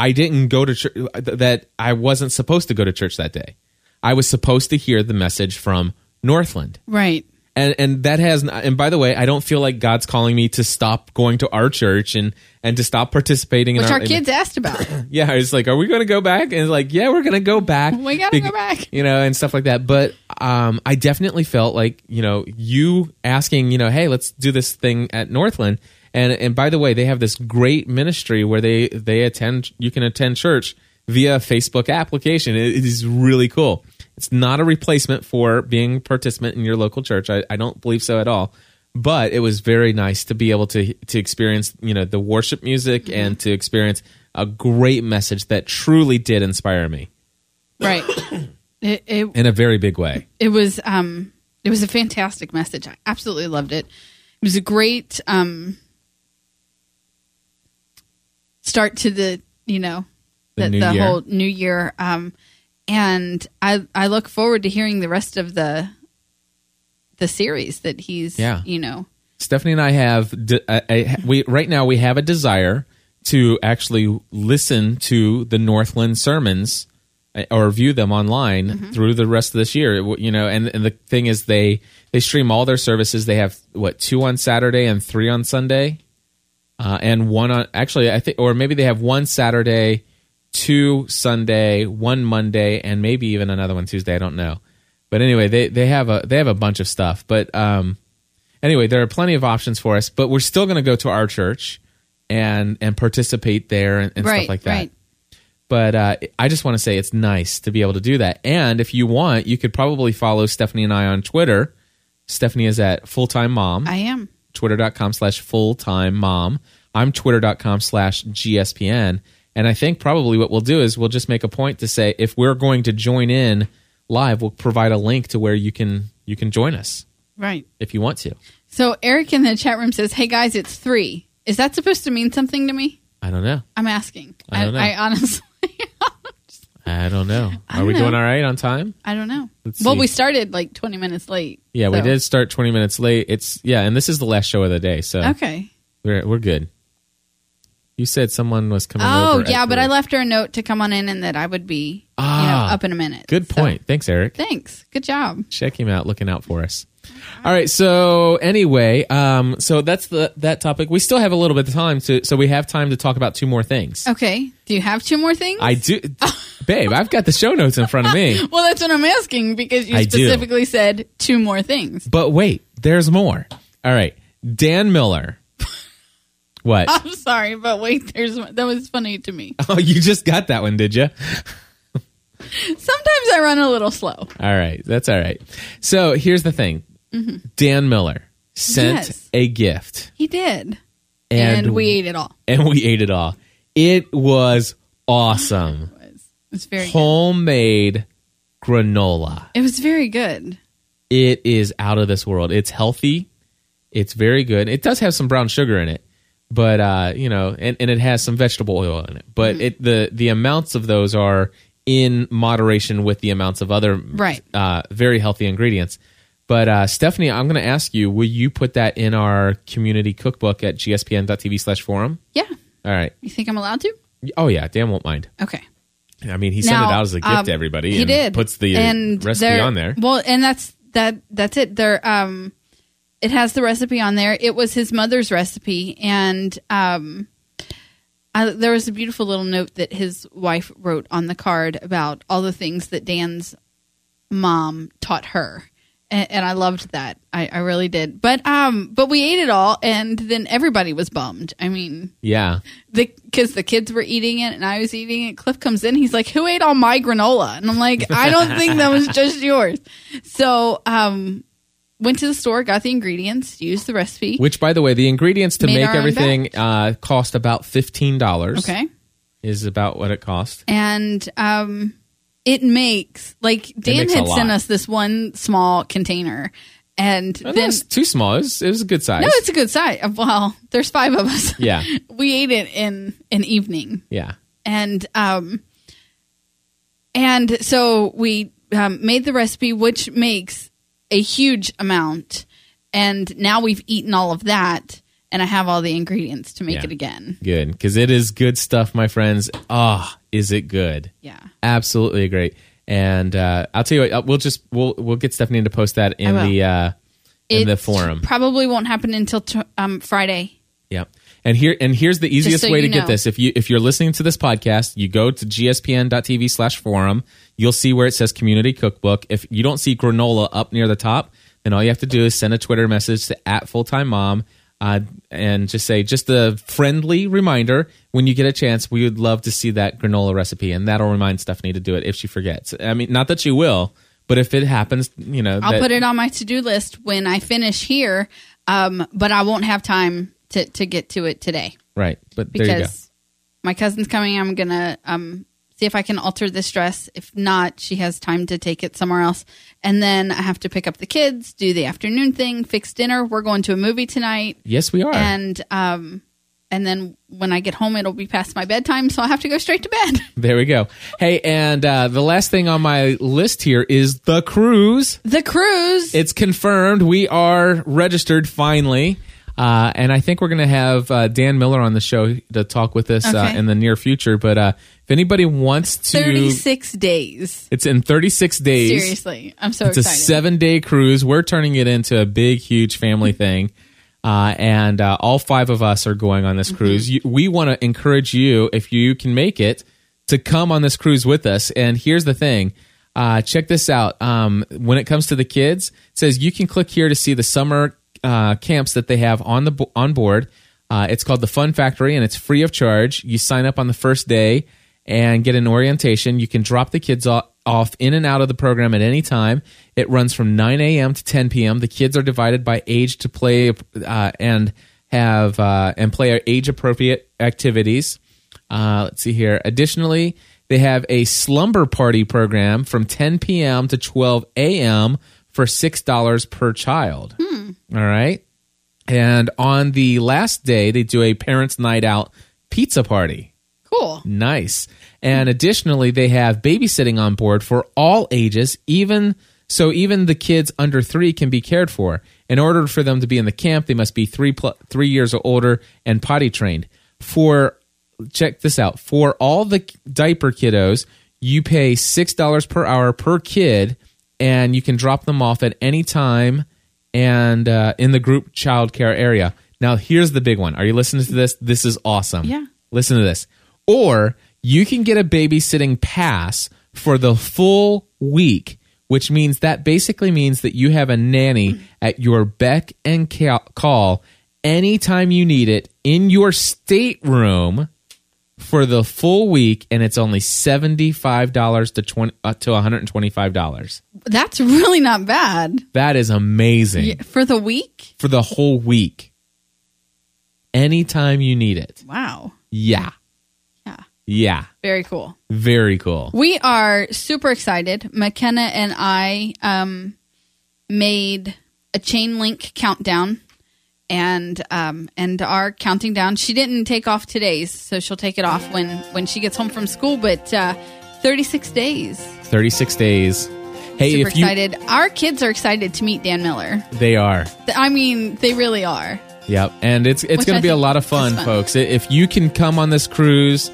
I didn't go to church, that I wasn't supposed to go to church that day. I was supposed to hear the message from Northland. Right. And that has, and by the way, I don't feel like God's calling me to stop going to our church and to stop participating in our kids asked about. Yeah. I was like, are we going to go back? And like, yeah, we're going to go back. We got to go back. You know, and stuff like that. But I definitely felt like, you know, you asking, you know, hey, let's do this thing at Northland. And by the way, they have this great ministry where they attend. You can attend church via Facebook application. It is really cool. It's not a replacement for being a participant in your local church. I don't believe so at all. But it was very nice to be able to experience, you know, the worship music and to experience a great message that truly did inspire me. Right. It in a very big way. It was a fantastic message. I absolutely loved it. It was a great start to the, you know, the whole new year. And I look forward to hearing the rest of the series that he's, you know. Stephanie and I have, right now we have a desire to actually listen to the Northland sermons or view them online through the rest of this year. You know, and the thing is they stream all their services. They have, 2 on Saturday and 3 on Sunday? And 1 on, actually, I think, or maybe they have 1 Saturday, 2 Sunday, 1 Monday, and maybe even another one Tuesday. I don't know, but anyway, they have a bunch of stuff. But anyway, there are plenty of options for us. But we're still going to go to our church and participate there and stuff like that. Right. But I just want to say it's nice to be able to do that. And if you want, you could probably follow Stephanie and I on Twitter. Stephanie is at fulltime mom. I am. Twitter.com/fulltime mom. I'm Twitter.com/GSPN. And I think probably what we'll do is we'll just make a point to say, if we're going to join in live, we'll provide a link to where you can join us. Right. If you want to. So Eric in the chat room says, hey guys, it's 3. Is that supposed to mean something to me? I don't know. I'm asking. I don't know. I honestly. I don't know. Are we doing all right on time? I don't know. Well, we started like 20 minutes late. Yeah, so. We did start 20 minutes late. And this is the last show of the day, so okay, we're good. You said someone was coming over. Oh, yeah, but I left her a note to come on in and that I would be up in a minute. Good point. Thanks, Eric. Thanks. Good job. Check him out, looking out for us. All right. So anyway, so that's that topic. We still have a little bit of time, so we have time to talk about 2 more things. Okay. Do you have 2 more things? I do. Babe, I've got the show notes in front of me. Well, that's what I'm asking because you specifically said 2 more things. But wait, there's more. All right. Dan Miller. What? I'm sorry, but wait, that was funny to me. Oh, you just got that one, did you? Sometimes I run a little slow. All right. That's all right. So here's the thing. Mm-hmm. Dan Miller sent a gift. He did. And we ate it all. It was awesome. It was very homemade granola. It was very good. It is out of this world. It's healthy. It's very good. It does have some brown sugar in it, but you know, and it has some vegetable oil in it. But it the amounts of those are in moderation with the amounts of other very healthy ingredients. But Stephanie, I'm going to ask you: will you put that in our community cookbook at gspn.tv/forum? Yeah. All right. You think I'm allowed to? Oh yeah, Dan won't mind. Okay. I mean, he sent it out as a gift to everybody. He did. Puts the recipe on there. Well, and that's it. There, it has the recipe on there. It was his mother's recipe, and there was a beautiful little note that his wife wrote on the card about all the things that Dan's mom taught her, and I loved that. I really did. But we ate it all, and then everybody was bummed. I mean, yeah, because the kids were eating it, and I was eating it. Cliff comes in, he's like, "Who ate all my granola?" And I'm like, "I don't think that was just yours." So, went to the store, got the ingredients, used the recipe. Which, by the way, the ingredients to make everything cost about $15. Okay. Is about what it cost. And it makes, like, Dan had sent us this one small container. And then, that's too small. It was a good size. No, it's a good size. Well, there's 5 of us. Yeah. We ate it in an evening. Yeah. And so we made the recipe, which makes a huge amount, and now we've eaten all of that, and I have all the ingredients to make it again. Good, because it is good stuff, my friends. Ah, oh, is it good? Yeah, absolutely great. And I'll tell you what, we'll get Stephanie to post that in the forum. Probably won't happen until Friday. Yep. And here's the easiest way to get this. If you're listening to this podcast, you go to gspn.tv/forum. You'll see where it says community cookbook. If you don't see granola up near the top, then all you have to do is send a Twitter message to @fulltimemom and just say, just a friendly reminder, when you get a chance, we would love to see that granola recipe. And that'll remind Stephanie to do it if she forgets. I mean, not that she will, but if it happens, you know. I'll put it on my to-do list when I finish here, but I won't have time to get to it today. Right, but there you go. Because my cousin's coming, I'm going to... see if I can alter this dress. If not, she has time to take it somewhere else. And then I have to pick up the kids, do the afternoon thing, fix dinner. We're going to a movie tonight. Yes, we are. And then when I get home, it'll be past my bedtime, so I'll have to go straight to bed. There we go. Hey, and the last thing on my list here is the cruise. The cruise. It's confirmed. We are registered finally. And I think we're going to have Dan Miller on the show to talk with us in the near future. But if anybody wants to... 36 days. It's in 36 days. Seriously. I'm so excited. It's a 7-day cruise. We're turning it into a big, huge family thing. And all 5 of us are going on this cruise. We want to encourage you, if you can make it, to come on this cruise with us. And here's the thing. Check this out. When it comes to the kids, it says you can click here to see the summer camps that they have on board. It's called the Fun Factory, and it's free of charge. You sign up on the first day and get an orientation. You can drop the kids off in and out of the program at any time. It runs from 9 a.m. to 10 p.m. The kids are divided by age to play and play age-appropriate activities. Let's see here. Additionally, they have a slumber party program from 10 p.m. to 12 a.m. for $6 per child. All right. And on the last day, they do a parents' night out pizza party. Cool. Nice. And additionally, they have babysitting on board for all ages, even the kids under 3 can be cared for. In order for them to be in the camp, they must be 3 years or older and potty trained. Check this out. For all the diaper kiddos, you pay $6 per hour per kid, and you can drop them off at any time and in the group childcare area. Now, here's the big one. Are you listening to this? This is awesome. Yeah. Listen to this. Or you can get a babysitting pass for the full week, which means that basically means that you have a nanny at your beck and call anytime you need it in your stateroom for the full week, and it's only $75 to $125. That's really not bad. That is amazing. Yeah, for the week? For the whole week. Anytime you need it. Wow. Yeah. Yeah. Yeah. Very cool. Very cool. We are super excited. McKenna and I made a chain link countdown and are counting down. She didn't take off today's, so she'll take it off when she gets home from school, but 36 days. 36 days. Hey, super excited. Our kids are excited to meet Dan Miller. They are. I mean, they really are. Yep, and it's going to be a lot of fun, folks. If you can come on this cruise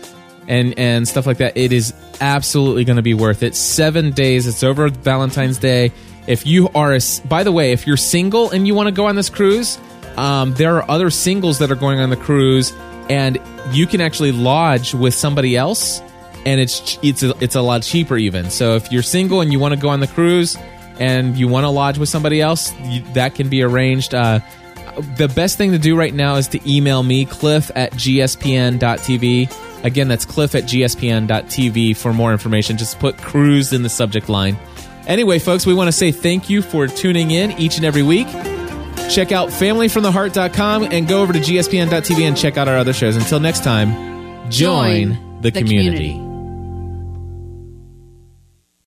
and stuff like that, it is absolutely going to be worth it. 7 days. It's over Valentine's Day. If you are, by the way, if you're single and you want to go on this cruise, there are other singles that are going on the cruise, and you can actually lodge with somebody else. And it's a lot cheaper even. So if you're single and you want to go on the cruise and you want to lodge with somebody else, that can be arranged. The best thing to do right now is to email me, cliff@gspn.tv. Again, that's cliff@gspn.tv for more information. Just put cruise in the subject line. Anyway, folks, we want to say thank you for tuning in each and every week. Check out familyfromtheheart.com and go over to gspn.tv and check out our other shows. Until next time, join the community.